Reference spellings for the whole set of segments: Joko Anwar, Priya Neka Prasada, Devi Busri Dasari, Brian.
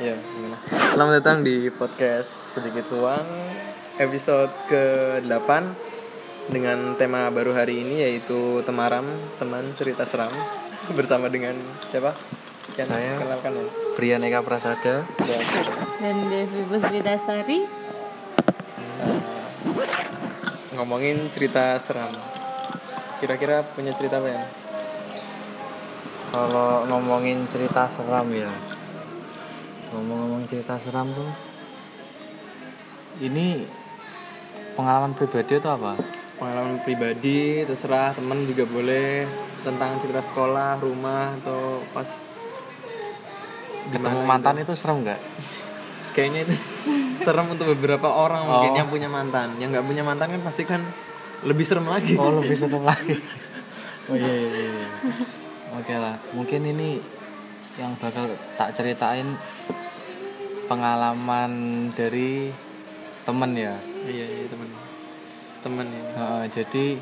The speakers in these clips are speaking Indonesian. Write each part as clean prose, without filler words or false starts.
Ya, selamat datang di podcast Sedikit Luang episode ke-8 dengan tema baru hari ini yaitu Temaram, teman cerita seram, bersama dengan siapa? Yang saya kenalkan, Priya Neka Prasada dan Devi Busri Dasari. Ngomongin cerita seram. Kira-kira punya cerita apa ya? Kalau ngomongin cerita seram ya. Ngomong-ngomong cerita seram tuh, ini pengalaman pribadi atau apa? Pengalaman pribadi, terserah, temen juga boleh. Tentang cerita sekolah, rumah, atau pas ketemu mantan itu serem gak? Kayaknya itu serem untuk beberapa orang mungkin yang punya mantan. Yang gak punya mantan kan pasti kan lebih serem lagi. Oh, lebih serem lagi. Oh iya. Oke lah, mungkin ini yang bakal tak ceritain pengalaman dari temen ya. Iya temen ya. Jadi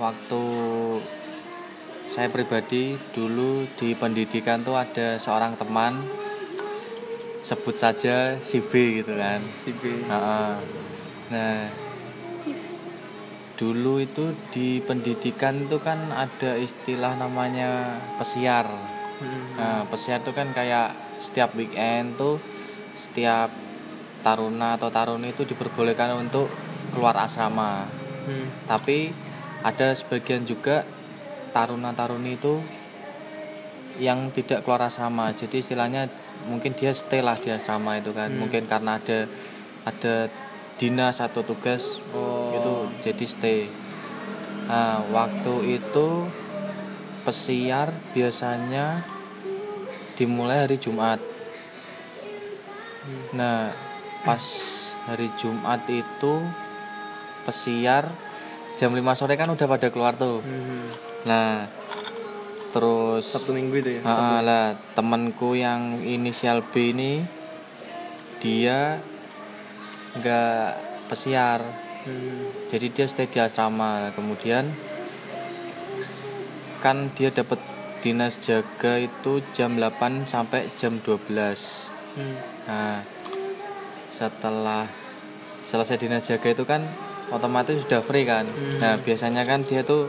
waktu saya pribadi dulu di pendidikan tuh ada seorang teman, sebut saja si B gitu kan. Si B. Nah dulu itu di pendidikan itu kan ada istilah namanya pesiar. Nah, pesiar itu kan kayak setiap weekend tuh setiap taruna atau taruni itu diperbolehkan untuk keluar asrama. Tapi ada sebagian juga taruna-taruni itu yang tidak keluar asrama. Jadi istilahnya mungkin dia stay lah di asrama itu kan. Mungkin karena ada dinas atau tugas gitu, jadi stay. Nah, waktu itu pesiar biasanya dimulai hari Jumat. Nah, pas hari Jumat itu pesiar jam 5 sore kan udah pada keluar tuh. Nah, terus Sabtu Minggu itu ya. Temanku yang inisial B ini dia nggak pesiar, jadi dia stay di asrama. Kemudian kan dia dapat dinas jaga itu jam 8 sampai jam 12. Nah, setelah selesai dinas jaga itu kan otomatis sudah free kan. Nah, biasanya kan dia tuh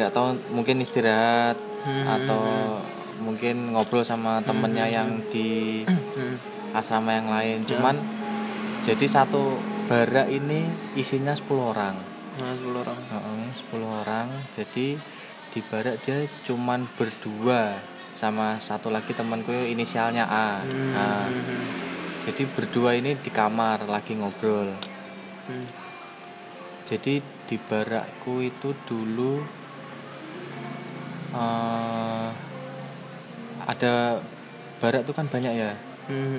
nggak tahu, mungkin istirahat atau mungkin ngobrol sama temennya yang di asrama yang lain. Cuman jadi satu barak ini isinya 10 orang. 10 orang. 10 orang. Jadi di barak dia cuman berdua sama satu lagi temanku inisialnya A. Nah, jadi berdua ini di kamar lagi ngobrol. Jadi di barakku itu dulu ada barak tuh kan banyak ya.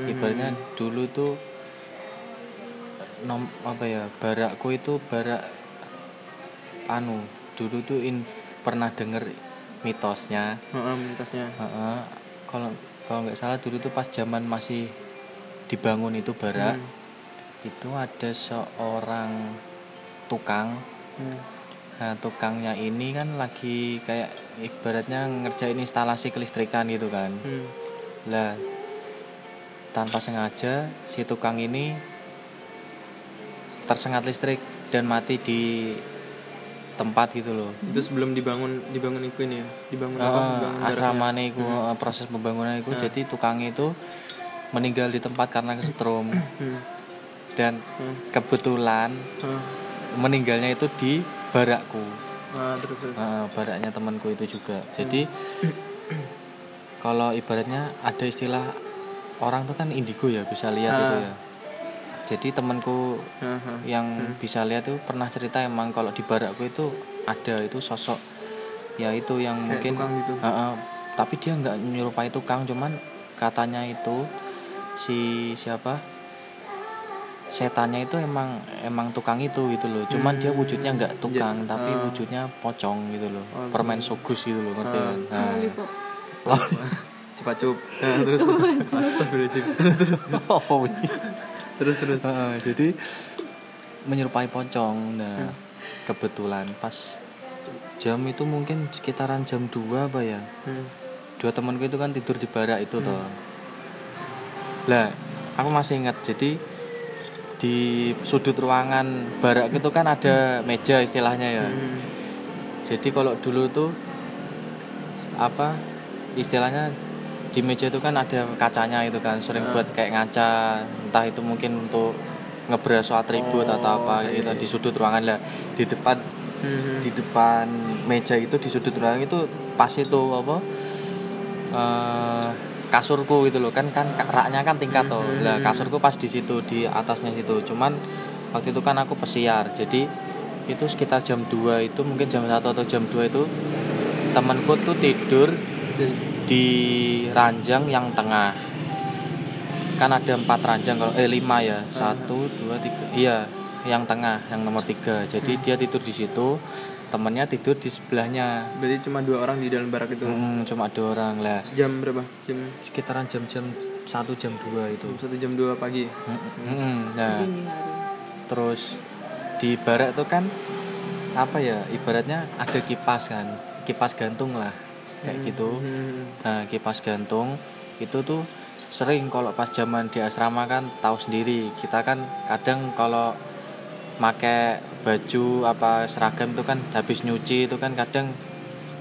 Ibaratnya dulu tuh barakku itu barak dulu tuh pernah denger mitosnya. Kalau nggak salah dulu tuh pas zaman masih dibangun itu barak, itu ada seorang tukang. Nah, tukangnya ini kan lagi kayak ibaratnya ngerjain instalasi kelistrikan gitu kan. Lah, tanpa sengaja si tukang ini tersengat listrik dan mati di tempat gitu loh. Itu sebelum dibangun iku ini ya. Dibangun asrama ini iku, proses pembangunan iku. Jadi tukang itu meninggal di tempat karena kesetrum. Dan kebetulan meninggalnya itu di barakku. Terus. Baraknya temanku itu juga. Jadi kalau ibaratnya ada istilah orang tuh kan indigo ya, bisa lihat itu ya. Jadi temanku yang bisa lihat tuh pernah cerita emang kalau di barakku itu ada itu sosok ya itu yang kayak mungkin gitu. Tapi dia nggak menyerupai tukang, cuman katanya itu setannya itu emang tukang itu gitu loh. Cuman dia wujudnya nggak tukang, tapi wujudnya pocong gitu loh. Permen sugus gitu loh, ngerti kan? Cepat terus. Astagfirullahaladzim. Terus. Jadi menyerupai pocong. Nah, kebetulan pas jam itu mungkin sekitaran jam 2 apa ya. dua temanku itu kan tidur di barak itu toh. Lah, aku masih ingat. Jadi di sudut ruangan barak itu kan ada meja istilahnya ya. Jadi kalau dulu tuh apa istilahnya di meja itu kan ada kacanya itu kan sering buat kayak ngaca, entah itu mungkin untuk ngebras soal atribut atau apa gitu. Di sudut ruangan lah di depan di depan meja itu di sudut ruangan itu pas itu apa kasurku gitu loh, kan raknya kan tingkat toh. Lah kasurku pas di situ di atasnya situ. Cuman waktu itu kan aku pesiar. Jadi itu sekitar jam 2 itu mungkin jam 1 atau jam 2 itu temanku tuh tidur di ranjang yang tengah. Kan ada 4 ranjang kalau 5 ya. 1 2 3. Iya, yang tengah, yang nomor 3. Jadi dia tidur di situ. Temennya tidur di sebelahnya. Berarti cuma 2 orang di dalam barak itu? Cuma 2 orang lah. Jam berapa? Sekitaran jam 1 jam 2 itu. 1 jam 2 pagi? Nah, terus di barak itu kan apa ya, ibaratnya ada kipas kan. Kipas gantung lah kayak gitu. Nah, kipas gantung itu tuh sering kalau pas zaman di asrama kan tahu sendiri. Kita kan kadang kalau pakai baju apa seragam itu kan habis nyuci itu kan kadang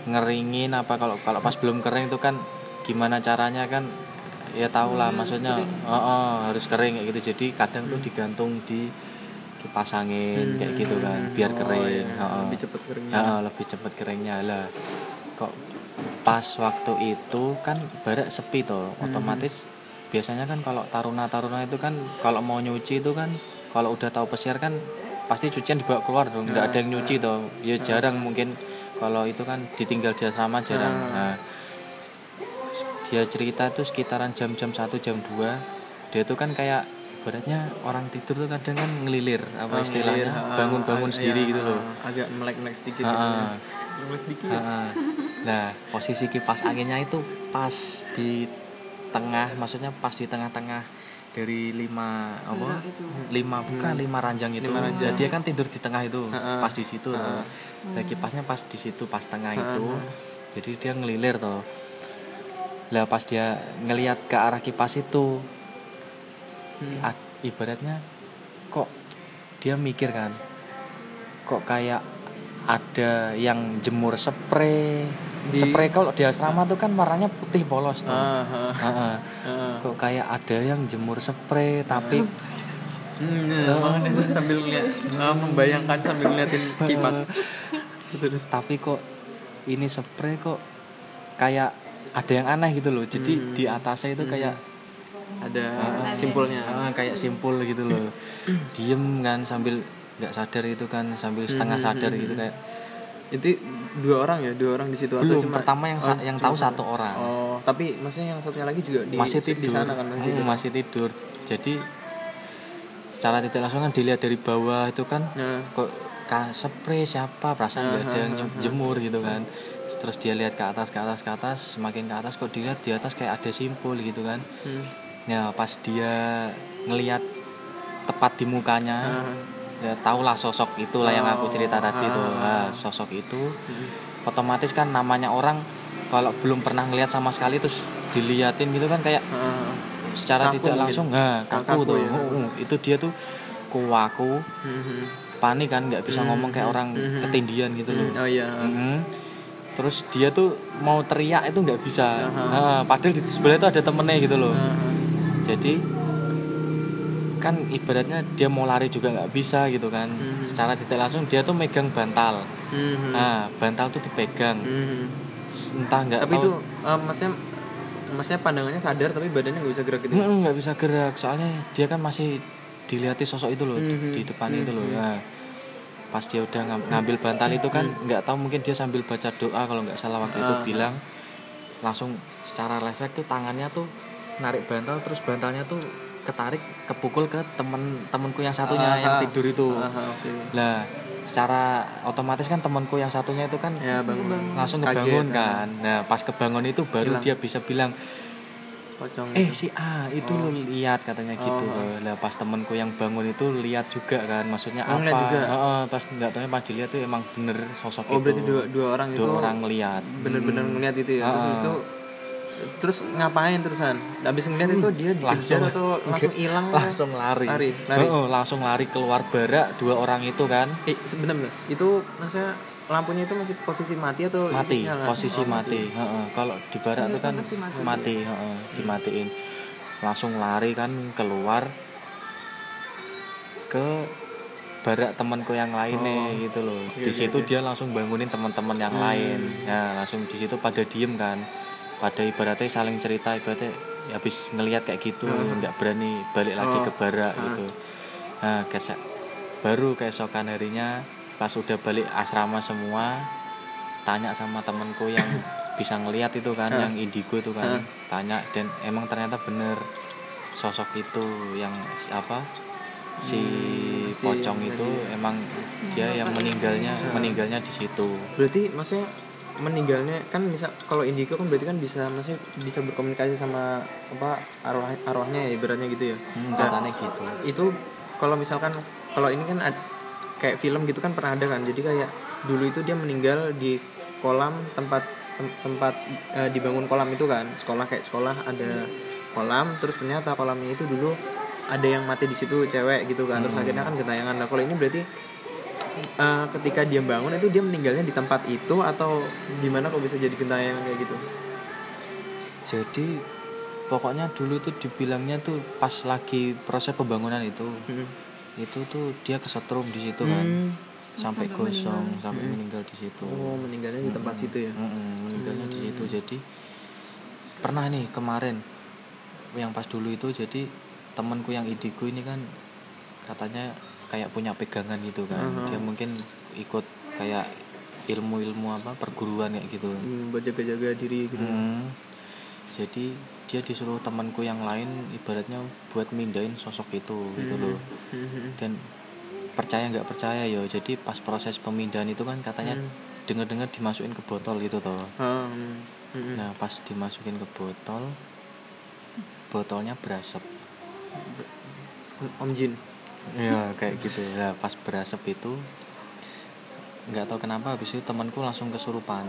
ngeringin apa kalau pas belum kering itu kan gimana caranya kan ya tahulah maksudnya harus kering kayak gitu. Jadi kadang tuh digantung di kipas angin kayak gitu kan biar kering. Lebih cepat keringnya. Lebih cepat keringnya lah. Kok pas waktu itu kan barak sepi toh otomatis biasanya kan kalau taruna-taruna itu kan kalau mau nyuci itu kan kalau udah tahu pesiar kan pasti cucian dibawa keluar dong, nggak ada yang nyuci toh. Ya jarang mungkin kalau itu kan ditinggal di asrama jarang. Nah, dia cerita itu sekitaran jam-jam 1 jam 2 dia itu kan kayak beratnya orang tidur tuh kadang kan ngelilir apa istilahnya bangun-bangun sendiri gitu loh. Agak melek-melek sedikit gitu. Sedikit. Nah, posisi kipas anginnya itu pas di tengah, maksudnya pas di tengah-tengah dari 5 ranjang itu. Nah, dia kan tidur di tengah itu, pas di situ. Nah, kipasnya pas di situ, pas tengah itu. Jadi dia ngelilir toh. Lah pas dia ngelihat ke arah kipas itu, ibaratnya kok dia mikir kan, kok kayak ada yang jemur spray. Spray kalau di asrama tuh kan warnanya putih polos tuh. Kok kayak ada yang jemur spray tapi sambil ngeliat membayangkan sambil ngeliatin kipas. Terus tapi kok ini spray kok kayak ada yang aneh gitu loh. Jadi di atasnya itu kayak ada simpulnya. Kayak simpul gitu loh. Diem kan sambil enggak sadar itu kan sambil setengah sadar gitu kayak. Itu 2 orang di situ atau cuma pertama yang tahu 1 orang. Oh, tapi maksudnya yang satunya lagi juga masih tidur. Di sana kan masih tidur. Jadi secara tidak langsung kan dilihat dari bawah itu kan kok spray siapa perasaan ada yang jemur gitu kan. Terus dia lihat ke atas, semakin ke atas kok dilihat di atas kayak ada simpul gitu kan. Nah, pas dia ngelihat tepat di mukanya ya tahulah sosok itulah yang aku cerita tadi tuh. Nah, sosok itu otomatis kan namanya orang kalau belum pernah ngelihat sama sekali terus diliatin gitu kan kayak secara kaku, tidak langsung kaku tuh ya. Itu dia tuh kuaku panik kan nggak bisa ngomong kayak orang ketindian gitu loh. Terus dia tuh mau teriak itu nggak bisa. Padahal di sebelah itu ada temennya gitu loh. Jadi kan ibaratnya dia mau lari juga nggak bisa gitu kan. Secara tidak langsung dia tuh megang bantal. Nah, bantal tuh dipegang. Entah nggak tahu. Tapi itu maksudnya pandangannya sadar tapi badannya nggak bisa gerak gitu. Nggak bisa gerak soalnya dia kan masih dilihati sosok itu loh di depan itu loh. Nah, pas dia udah ngambil bantal itu kan nggak tahu mungkin dia sambil baca doa kalau nggak salah waktu itu bilang langsung secara refleks tuh tangannya tuh narik bantal terus bantalnya tuh ketarik kepukul ke temanku yang satunya yang tidur itu. Nah, secara otomatis kan temanku yang satunya itu kan ya, langsung kebangun kan. Nah, pas kebangun itu baru dia bisa bilang pocong si A itu lo lihat katanya gitu. Nah, pas temanku yang bangun itu lihat juga kan. Maksudnya apa? Pas enggak tahu pas dilihat tuh emang bener sosok itu. Berarti dua orang itu. Dua orang ngelihat. Bener-bener ngelihat itu ya. Terus itu Terus ngapain terusan? Habis ngeliat itu dia dikejar atau langsung hilang? Langsung lari. Langsung lari keluar barak dua orang itu kan? Benar-benar. Itu maksudnya lampunya itu masih posisi mati atau nyala? Posisi mati. Kalau di barak itu kan mati, dimatiin. Langsung lari kan keluar ke barak temanku yang lainnya gitu loh. Iya, di situ dia langsung bangunin teman-teman yang lain. Nah, langsung di situ pada diem kan. Pada ibaratnya saling cerita, ibaratnya ya habis ngelihat kayak gitu nggak berani balik lagi ke barak gitu. Nah, baru keesokan harinya pas udah balik asrama semua, tanya sama temanku yang bisa ngelihat itu kan, yang indigo itu kan. Tanya dan emang ternyata bener sosok itu yang apa? Si pocong itu emang dia yang meninggalnya di situ. Berarti maksudnya meninggalnya kan bisa, kalau indigo kan berarti kan bisa masih bisa berkomunikasi sama apa arwahnya ya, ibaratnya gitu ya. Katanya gitu. Itu kalau misalkan kalau ini kan kayak film gitu kan pernah ada kan. Jadi kayak dulu itu dia meninggal di kolam tempat dibangun kolam itu kan. Sekolah ada kolam, terus ternyata kolamnya itu dulu ada yang mati di situ, cewek gitu kan. Terus akhirnya kan ketayangan. Nah, kalau ini berarti ketika dia bangun itu dia meninggalnya di tempat itu atau gimana kok bisa jadi ketayangan kayak gitu? Jadi pokoknya dulu tuh dibilangnya tuh pas lagi proses pembangunan itu tuh dia kesetrum di situ kan. Sampai gosong, sampai meninggal di situ. Oh, meninggalnya di tempat situ ya. Meninggalnya di situ. Jadi pernah nih kemarin yang pas dulu itu, jadi temanku yang idigo ini kan katanya kayak punya pegangan gitu kan. Dia mungkin ikut kayak ilmu-ilmu apa perguruan kayak gitu. Buat jaga-jaga diri gitu. Jadi dia disuruh temanku yang lain ibaratnya buat mindahin sosok itu gitu loh. Dan percaya nggak percaya ya, jadi pas proses pemindahan itu kan katanya dengar-dengar dimasukin ke botol gitu toh. Nah, pas dimasukin ke botol, botolnya berasap. Om Jin ya kayak gitu. Nah, pas berasap itu nggak tahu kenapa habis itu temanku langsung kesurupan.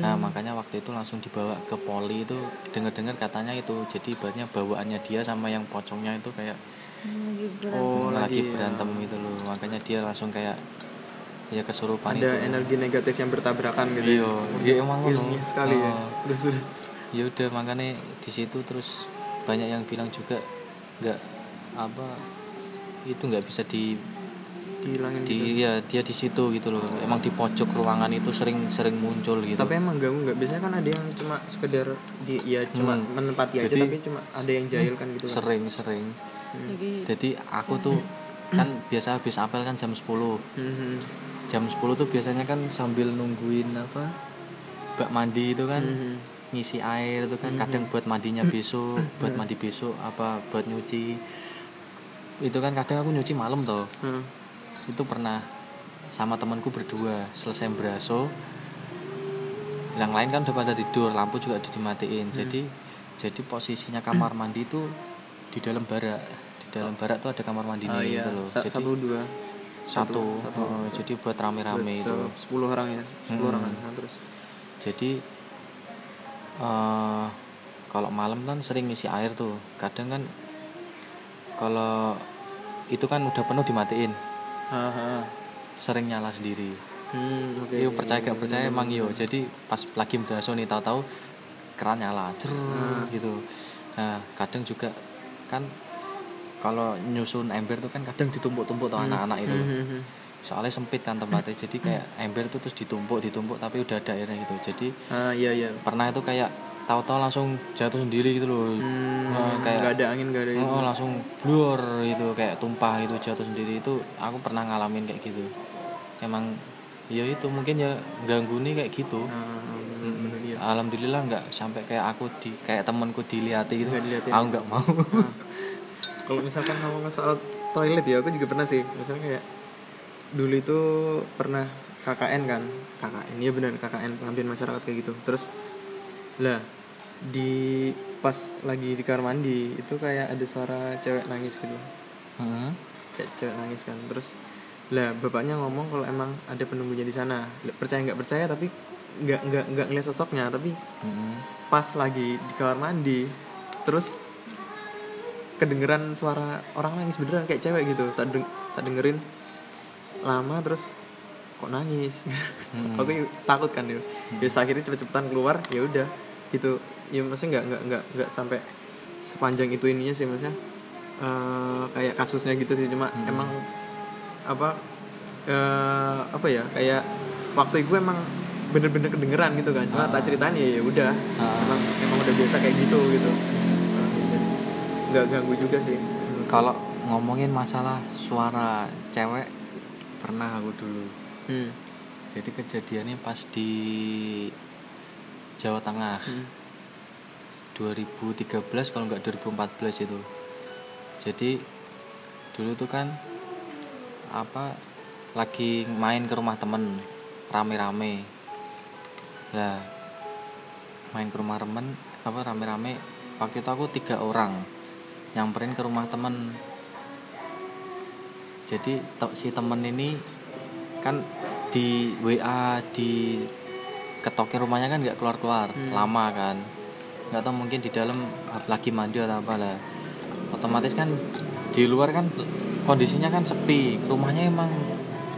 Nah, makanya waktu itu langsung dibawa ke poli itu, dengar-dengar katanya itu. Jadi ibaratnya bawaannya dia sama yang pocongnya itu kayak lagi berantem gitu loh. Makanya dia langsung kayak ya kesurupan. Ada itu energi negatif yang bertabrakan gitu. Iya emang ilmiah sekali ya. Terus ya udah, makanya di situ terus banyak yang bilang juga nggak apa itu nggak bisa dihilangin gitu. Ya dia di situ gitu loh. Emang di pojok ruangan itu sering muncul gitu. Tapi emang ganggu nggak? Biasanya kan ada yang cuma sekedar cuma menempati aja. Jadi, tapi cuma ada yang jahil kan gitu. Sering. Jadi aku tuh kan biasa habis apel kan jam 10. Jam 10 tuh biasanya kan sambil nungguin apa bak mandi itu kan, ngisi air itu kan, kadang buat mandinya besok, buat mandi besok apa buat nyuci. Itu kan kadang aku nyuci malam toh. Itu pernah sama temanku berdua selesai braso. Yang lain kan udah pada tidur, lampu juga dimatiin. Jadi posisinya kamar mandi itu di dalam barak. Di dalam barak tuh ada kamar mandi gitu loh. Jadi satu. Jadi buat rame-rame itu 10 orang ya. 10 orang kan terus. Jadi kalau malam kan sering ngisi air tuh. Kadang kan kalau itu kan udah penuh dimatiin. Sering nyala sendiri. Okay, yo percaya gak percaya emang yo. Jadi pas lagi braso nih tahu-tahu keran nyala. Gitu. Nah, kadang juga kan kalau nyusun ember tuh kan kadang ditumpuk-tumpuk tuh anak-anak itu. Soalnya sempit kan tempatnya. Jadi kayak ember tuh terus ditumpuk tapi udah ada airnya gitu. Jadi pernah itu kayak tahu-tahu langsung jatuh sendiri gitu loh. Kayak enggak ada angin, enggak ada itu. Langsung blur gitu, kayak tumpah gitu, jatuh sendiri itu. Aku pernah ngalamin kayak gitu. Emang ya itu mungkin ya ganggu nih kayak gitu. Alhamdulillah nggak sampai kayak aku kayak temanku diliati gitu. Aku nggak mau. Nah, kalau misalkan ngomong soal toilet ya, aku juga pernah sih. Misalnya kayak dulu itu pernah KKN kan, KKN ya benar, KKN pengabdian masyarakat kayak gitu. Terus lah di pas lagi di kamar mandi itu kayak ada suara cewek nangis gitu. Kayak cewek nangis kan. Terus lah bapaknya ngomong kalau emang ada penunggunya di sana. Percaya nggak percaya tapi nggak ngeliat sosoknya, tapi pas lagi di kamar mandi terus kedengeran suara orang nangis beneran kayak cewek gitu. Tak dengerin lama terus kok nangis. Aku takut kan dia. Ya akhirnya cepet-cepetan keluar, ya udah gitu. Ya maksudnya nggak sampai sepanjang itu ininya sih, maksudnya kayak kasusnya gitu sih, cuma emang apa ya, kayak waktu itu emang bener-bener kedengeran gitu kan, cuma tak ceritain ya udah, emang udah biasa kayak gitu nggak ganggu juga sih. Kalau ngomongin masalah suara cewek, pernah aku dulu. Jadi kejadiannya pas di Jawa Tengah 2013 kalau nggak 2014 itu. Jadi dulu tuh kan apa, lagi main ke rumah temen rame-rame lah, main ke rumah temen apa rame-rame. Waktu itu aku 3 orang nyamperin ke rumah temen. Jadi si temen ini kan di WA, di ketokin rumahnya kan nggak keluar-keluar, lama kan, nggak tahu mungkin di dalam lagi mandi atau apa lah. Otomatis kan di luar kan kondisinya kan sepi, rumahnya emang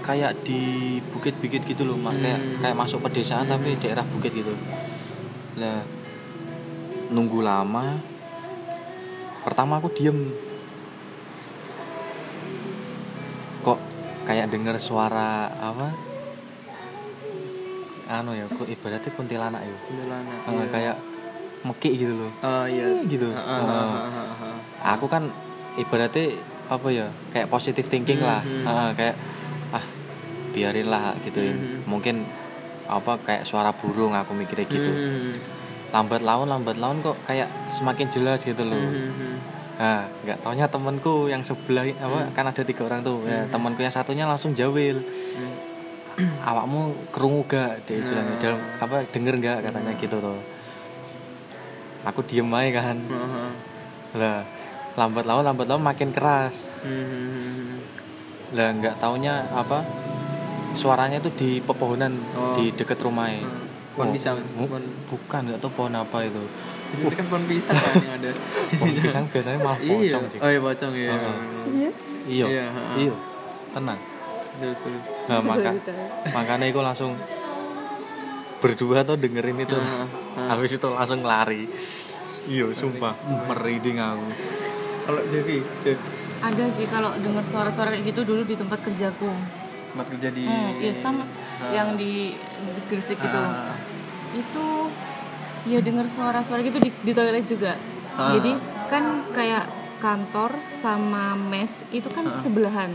kayak di bukit-bukit gitu loh, kayak masuk pedesaan tapi daerah bukit gitu. Lah nunggu lama, pertama aku diem, kok kayak dengar suara apa? Anu ya, kok ibaratnya kuntilanak ya. Kuntilanak. Iya. Kayak mekik gitu loh. Iya gitu. Aku kan ibaratnya apa ya, kayak positive thinking lah, kayak biarin lah gitu. Mungkin apa kayak suara burung, aku mikirnya gitu. Lambat laun kok kayak semakin jelas gitu loh. Nah, nggak taunya temanku yang sebelah apa, kan ada 3 orang tuh. Ya, temanku yang satunya langsung jawil. Awakmu kerungu gak? Dia bilangnya dalam apa, denger nggak katanya gitu tuh. Aku diem aja kan. Lah, lambat laun makin keras. Lah, nggak taunya apa, suaranya itu di pepohonan, di dekat rumahnya. Pohon pisang. Bukan, nggak tahu pohon apa itu. Itu kan pohon pisang kan yang ada. Pohon pisang biasanya malah pocong. Oh iya, pocong ya. Iya. Tenang. Terus. Nah, makanya aku langsung berdua tuh dengerin itu. Habis itu langsung lari. Iya, sumpah merinding aku. Kalau Devi, ada sih kalau dengar suara-suara kayak gitu dulu di tempat kerjaku. Tempat kerja di iya sama yang di Gresik gitu. Itu ya dengar suara-suara gitu di toilet juga. Jadi kan kayak kantor sama mes itu kan sebelahan.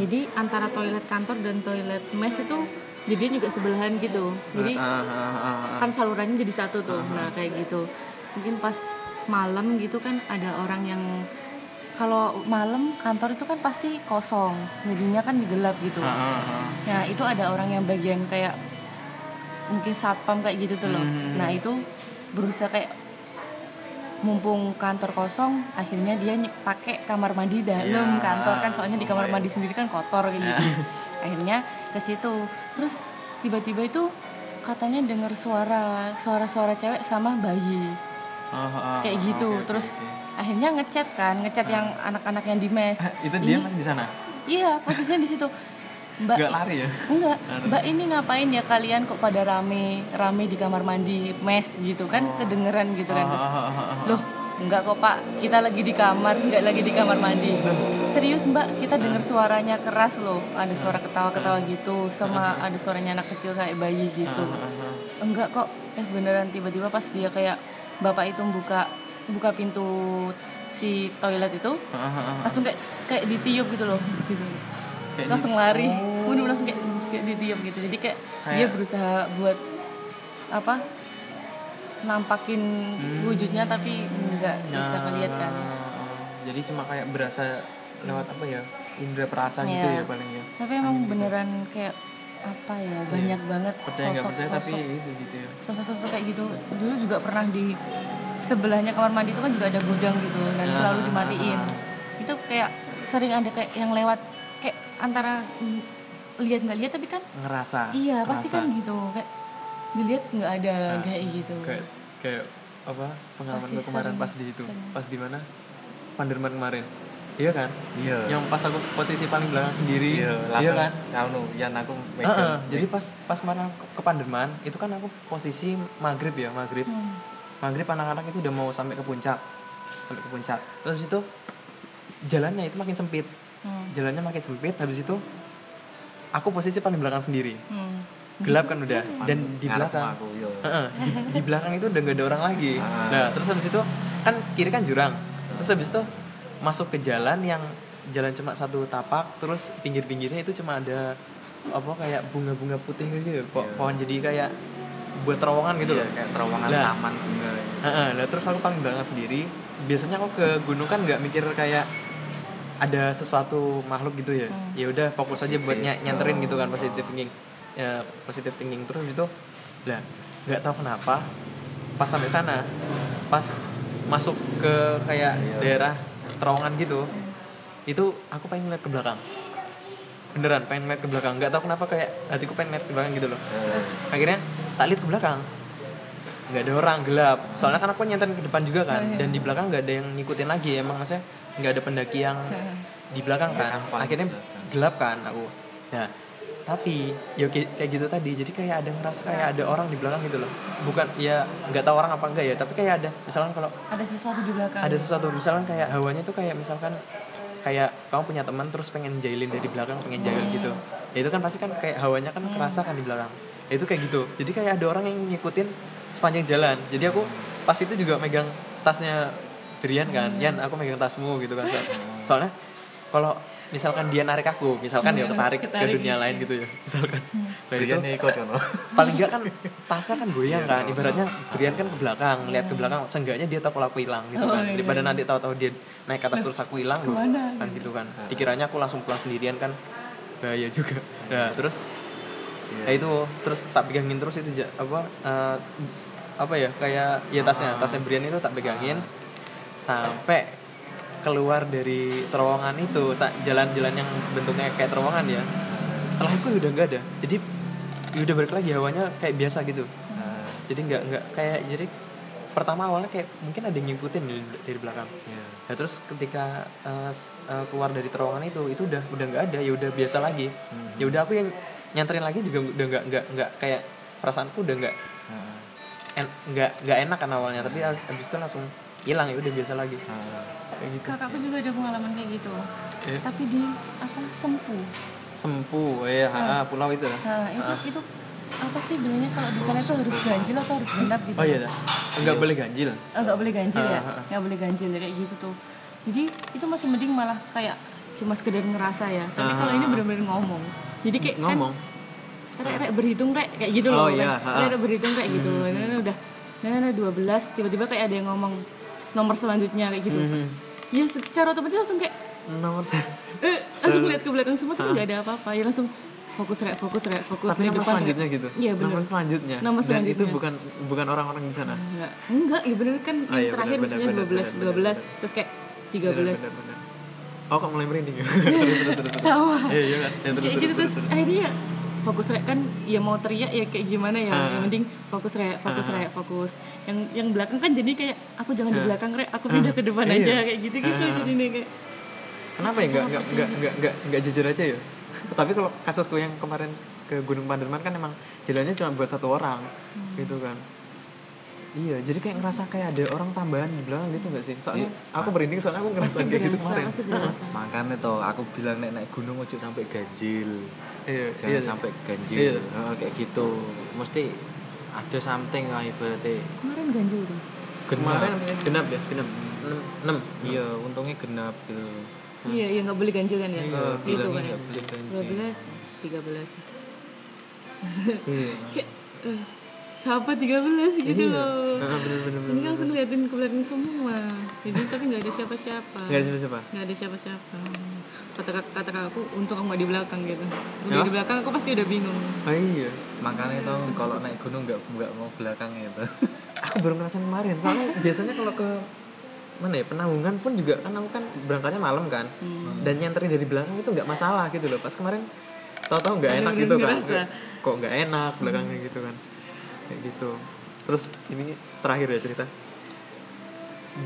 Jadi antara toilet kantor dan toilet mes itu jadinya juga sebelahan gitu. Jadi kan salurannya jadi satu tuh. Nah, kayak gitu. Mungkin pas malam gitu kan ada orang yang, kalau malam kantor itu kan pasti kosong, jadinya kan digelap gitu. Nah, itu ada orang yang bagian kayak mungkin satpam kayak gitu tuh loh. Nah, itu berusaha kayak mumpung kantor kosong, akhirnya dia pakai kamar mandi dalam kantor kan, soalnya di kamar mandi sendiri kan kotor kayak gitu. Akhirnya ke situ. Terus tiba-tiba itu katanya dengar suara-suara cewek sama bayi. Kayak gitu. Okay. Terus akhirnya ngechat yang anak-anak yang di mes. Itu dia masih di sana. Iya, posisinya di situ. Mbak, enggak lari ya? Enggak. Mbak ini ngapain ya kalian kok pada rame di kamar mandi mes gitu kan, kedengeran gitu kan. Terus, loh, enggak kok Pak, kita lagi di kamar, enggak lagi di kamar mandi. Serius Mbak, kita dengar suaranya keras loh. Ada suara ketawa-ketawa gitu, sama ada suaranya anak kecil kayak bayi gitu. Enggak kok, beneran tiba-tiba pas dia kayak bapak itu buka pintu si toilet itu, langsung kayak ditiup gitu loh, gitu. Langsung lari, langsung kayak ditiup gitu. Jadi kayak dia berusaha buat apa, nampakin wujudnya tapi nggak bisa ngeliat kan. Jadi cuma kayak berasa lewat apa ya, indra perasa gitu ya palingnya. Tapi emang beneran gitu. Kayak apa ya, banyak banget sosok-sosok kayak gitu. Dulu juga pernah di sebelahnya kamar mandi itu kan juga ada gudang gitu dan selalu dimatiin. Itu kayak sering ada kayak yang lewat, kayak antara lihat nggak lihat tapi kan ngerasa. Iya, pasti kan gitu. Kayak dilihat nggak ada kayak gitu. Kayak apa pengalaman gue kemarin pas di itu, pas di mana? Panderman kemarin. Iya kan? Iya. Yang pas aku posisi paling belakang sendiri. Iya, langsung. Iya kan? Anu, yang aku megang. Jadi pas mana ke Panderman, itu kan aku posisi maghrib. Maghrib anak-anak itu udah mau sampai ke puncak. Terus itu jalannya itu makin sempit. Jalannya makin sempit, habis itu aku posisi paling belakang sendiri. Gelap kan udah. Dan di belakang. Di belakang itu udah enggak ada orang lagi. Nah, terus habis itu kan kiri kan jurang. Terus habis itu masuk ke jalan yang jalan cuma satu tapak, terus pinggir-pinggirnya itu cuma ada apa kayak bunga-bunga putih gitu, pohon jadi kayak buat terowongan gitu loh, kayak terowongan taman bunga. Lah terus aku paling belakang sendiri. Biasanya aku ke gunung kan nggak mikir kayak ada sesuatu makhluk gitu ya. Ya udah fokus positive aja buat nyanterin gitu kan, positive thinking. Ya positive thinking terus gitu. Lah nggak tahu kenapa pas sampai sana, pas masuk ke kayak daerah terowongan gitu, itu aku pengen ngeliat ke belakang, beneran pengen ngeliat ke belakang, nggak tahu kenapa kayak hatiku pengen ngeliat ke belakang gitu loh. Akhirnya tak lihat ke belakang, nggak ada orang, gelap, soalnya kan aku nyantain ke depan juga kan, dan di belakang nggak ada yang ngikutin lagi, emang maksudnya nggak ada pendaki yang di belakang kan, akhirnya gelap kan aku. Nah tapi ya kayak gitu tadi, jadi kayak ada ngerasa kayak ada orang di belakang gitu loh, bukan ya nggak tahu orang apa enggak ya, tapi kayak ada, misalkan kalau ada sesuatu di belakang, ada sesuatu misalkan kayak hawanya tuh kayak misalkan kayak kamu punya teman terus pengen jailin dari belakang, pengen jailin gitu ya, itu kan pasti kan kayak hawanya kan kerasa kan di belakang ya, itu kayak gitu. Jadi kayak ada orang yang ngikutin sepanjang jalan. Jadi aku pas itu juga megang tasnya Brian kan, Yan aku megang tasmu gitu kan, soalnya kalau misalkan dia narik aku, misalkan dia ketarik ke dunia lain gitu ya, misalkan. Brian ikut kan. Paling enggak kan tasnya kan goyang kan, ibaratnya Brian kan ke belakang, lihat ke belakang, seenggaknya dia tahu kalau aku hilang gitu kan. Daripada nanti tahu-tahu dia naik atas terus aku hilang kan gitu kan. Dikiranya aku langsung pulang sendirian kan, bahaya juga. Nah, terus ya itu terus tak pegangin terus itu apa ya kayak ya tasnya Brian itu tak pegangin sampai keluar dari terowongan itu, jalan-jalan yang bentuknya kayak terowongan ya. Setelah itu udah nggak ada, jadi udah balik lagi hawanya kayak biasa gitu. Jadi nggak kayak, jadi pertama awalnya kayak mungkin ada yang ngikutin dari belakang. Nah terus ketika keluar dari terowongan itu udah nggak ada, ya udah biasa lagi. Ya udah aku yang nyanterin lagi juga udah nggak kayak perasaanku udah nggak enak kan awalnya, tapi abis itu langsung hilang, ya udah biasa lagi. Gitu. Kakakku juga ada pengalaman kayak gitu, tapi di apa sempu pulau itu itu apa sih bilangnya kalau di sana itu harus ganjil atau harus genap gitu? Oh iya, nggak boleh ganjil kayak gitu tuh. Jadi itu masih mending malah kayak cuma sekedar ngerasa ya, tapi kalau ini benar-benar ngomong, jadi kayak ngomong kan, rek berhitung rek kayak gitu loh, rek berhitung kayak gitu, udah nah 12 tiba-tiba kayak ada yang ngomong nomor selanjutnya kayak gitu. Ya secara otomatis langsung kayak nomor langsung lihat ke belakang semua tuh nggak ada apa-apa, ya langsung fokus rek tapi nomor selanjutnya gitu. Ya, nomor selanjutnya dan itu bukan orang-orang di sana. Enggak ya bener kan, yang terakhir misalnya 12 terus kayak 13 bener. Oh kok mulai merinding ya. terus sama iya kan terus. Akhirnya fokus rek kan, ya mau teriak ya kayak gimana ya, yang penting fokus rek. Yang belakang kan jadi kayak aku jangan di belakang rek, aku pindah ke depan aja kayak gitu jadi nih kayak kenapa ya nggak jujur aja ya. Tapi kalau kasusku yang kemarin ke Gunung Panderman kan emang jalannya cuma buat satu orang gitu kan. Iya, jadi kayak ngerasa kayak ada orang tambahan di belakang gitu nggak sih? Soalnya aku merinding, soalnya aku ngerasa kayak gitu kemarin. Makanya tuh aku bilang naik gunung ojo sampai ganjil. Jangan sampai ganjil. Kayak gitu. Mesti ada something lah ibaratnya. Kemarin ganjil tuh. Kemarin genap. 6. Iya, untungnya genap gitu. Iya, ya nggak boleh ganjil kan ya. Gitu kan. 12, 13. Siapa 13 gitu loh. Bener. Ini langsung liatin ke belakang semua. Jadi tapi nggak ada siapa-siapa. Kata aku untung aku nggak di belakang gitu. Kalau di belakang aku pasti udah bingung. Iya. Makanya tau kalau naik gunung nggak mau belakang gitu. Aku baru ngerasain kemarin. Soalnya biasanya kalau ke mana ya Penanggungan pun juga kan aku kan berangkatnya malam kan. Dan nyanterin dari belakang itu nggak masalah gitu loh. Pas kemarin tau-tau nggak enak gitu kan. Kok nggak enak belakangnya gitu kan. kayak gitu. Terus ini terakhir ya cerita.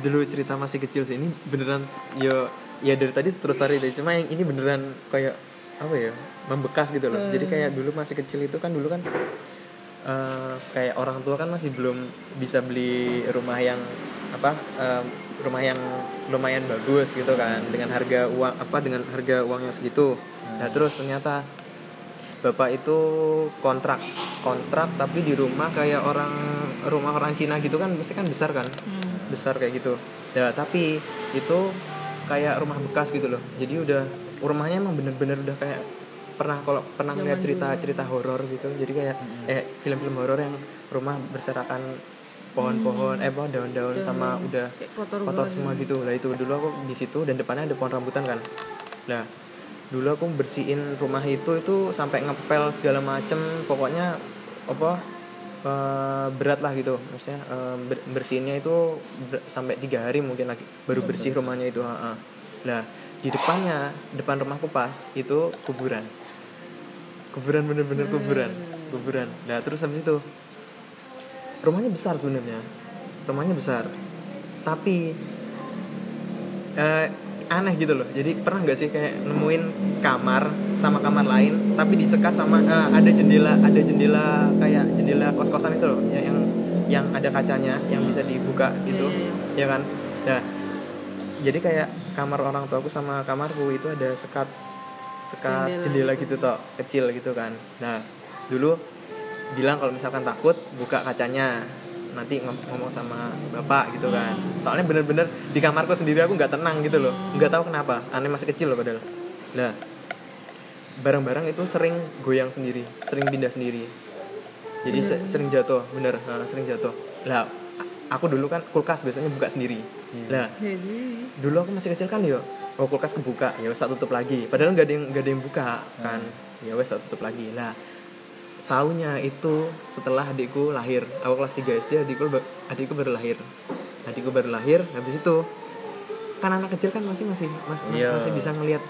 Dulu cerita masih kecil sih, ini beneran yo ya dari tadi terus hari deh, cuma yang ini beneran kayak apa ya, membekas gitu loh. Jadi kayak dulu masih kecil itu kan dulu kan kayak orang tua kan masih belum bisa beli rumah yang apa rumah yang lumayan bagus gitu kan, dengan harga uang apa dengan harga uangnya segitu. Nah terus ternyata bapak itu kontrak tapi di rumah kayak orang rumah orang Cina gitu kan, mesti kan besar kan. Besar kayak gitu. Ya, tapi itu kayak rumah bekas gitu loh. Jadi udah rumahnya emang bener-bener udah kayak pernah lihat cerita-cerita horor gitu. Jadi kayak film-film horor yang rumah berserakan pohon-pohon, pohon daun-daun sama udah kotor semua gitu. Lah itu dulu aku di situ dan depannya ada pohon rambutan kan. Nah, dulu aku bersihin rumah itu sampai ngepel segala macem, pokoknya apa berat lah gitu, maksudnya bersihinnya itu sampai 3 hari mungkin lagi baru bersih rumahnya itu. Nah di depan rumahku pas itu kuburan bener-bener kuburan. Nah terus habis itu rumahnya besar tapi aneh gitu loh. Jadi pernah nggak sih kayak nemuin kamar sama kamar lain tapi disekat sama ada jendela kayak jendela kos-kosan itu loh yang ada kacanya yang bisa dibuka gitu ya kan. Nah jadi kayak kamar orang tuaku sama kamarku itu ada sekat jendela gitu toh, kecil gitu kan. Nah dulu bilang kalau misalkan takut buka kacanya, nanti ngomong sama bapak gitu kan. Soalnya bener-bener di kamarku sendiri aku gak tenang gitu loh, gak tahu kenapa, aneh masih kecil loh padahal. Nah barang-barang itu sering goyang sendiri, sering pindah sendiri. Jadi sering jatuh, bener, sering jatuh. Lah aku dulu kan kulkas biasanya buka sendiri. Lah dulu aku masih kecil kan yo, kulkas kebuka, ya wes tak tutup lagi. Padahal gak ada yang buka kan, ya wes tak tutup lagi. Lah taunya itu setelah adikku lahir, aku kelas 3 SD, adikku baru lahir. Habis itu kan anak kecil kan masih bisa ngelihat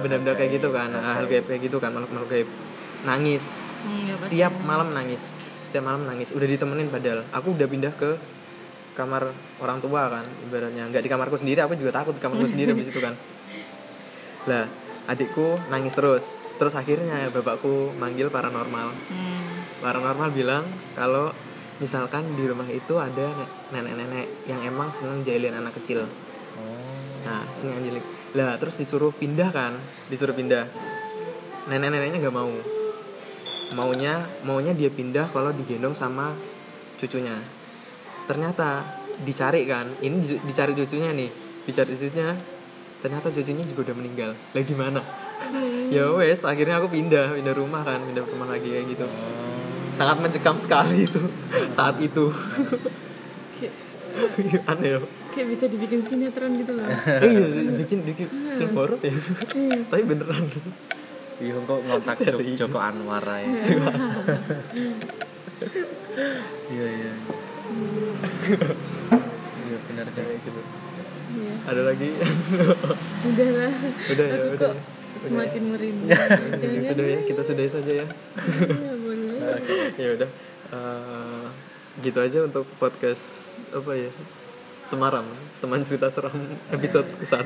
benda-benda kayak gitu kan, hal gaib kayak gitu kan, makhluk gaib. Nangis. Setiap malam nangis. Udah ditemenin padahal. Aku udah pindah ke kamar orang tua kan, ibaratnya enggak di kamarku sendiri, aku juga takut di kamarku sendiri habis itu kan. Lah, adikku nangis terus akhirnya bapakku manggil paranormal. Paranormal bilang kalau misalkan di rumah itu ada nenek-nenek yang emang seneng jahilin anak kecil. Nah seneng jahilin. Lah terus disuruh pindah. Nenek-neneknya nggak mau, maunya dia pindah kalau digendong sama cucunya. Ternyata dicari kan, ini dicari cucunya ternyata cucunya juga udah meninggal. Lah gimana? Ya wes, akhirnya aku pindah rumah kan, pindah rumah lagi kayak gitu. Sangat mencekam sekali itu saat itu. Aneh loh. Kayak bisa dibikin sinetron gitu loh. Iya, bikin film horor ya. Tapi beneran. Iya, kok ngontak Joko Anwar ya. Iya. Iya benar cewek gitu. Iya. Ada lagi? Udah. Semakin merinding. Sudah ya, kita sudahi saja ya. Boleh. Ya udah. Gitu aja untuk podcast apa ya? Temaram, teman cerita seram episode ke-1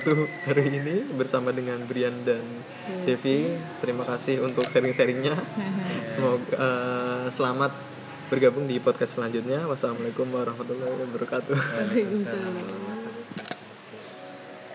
hari ini bersama dengan Brian dan Devi. Terima kasih untuk sharing-sharingnya. Semoga selamat bergabung di podcast selanjutnya. Wassalamualaikum warahmatullahi wabarakatuh. Waalaikumsalam.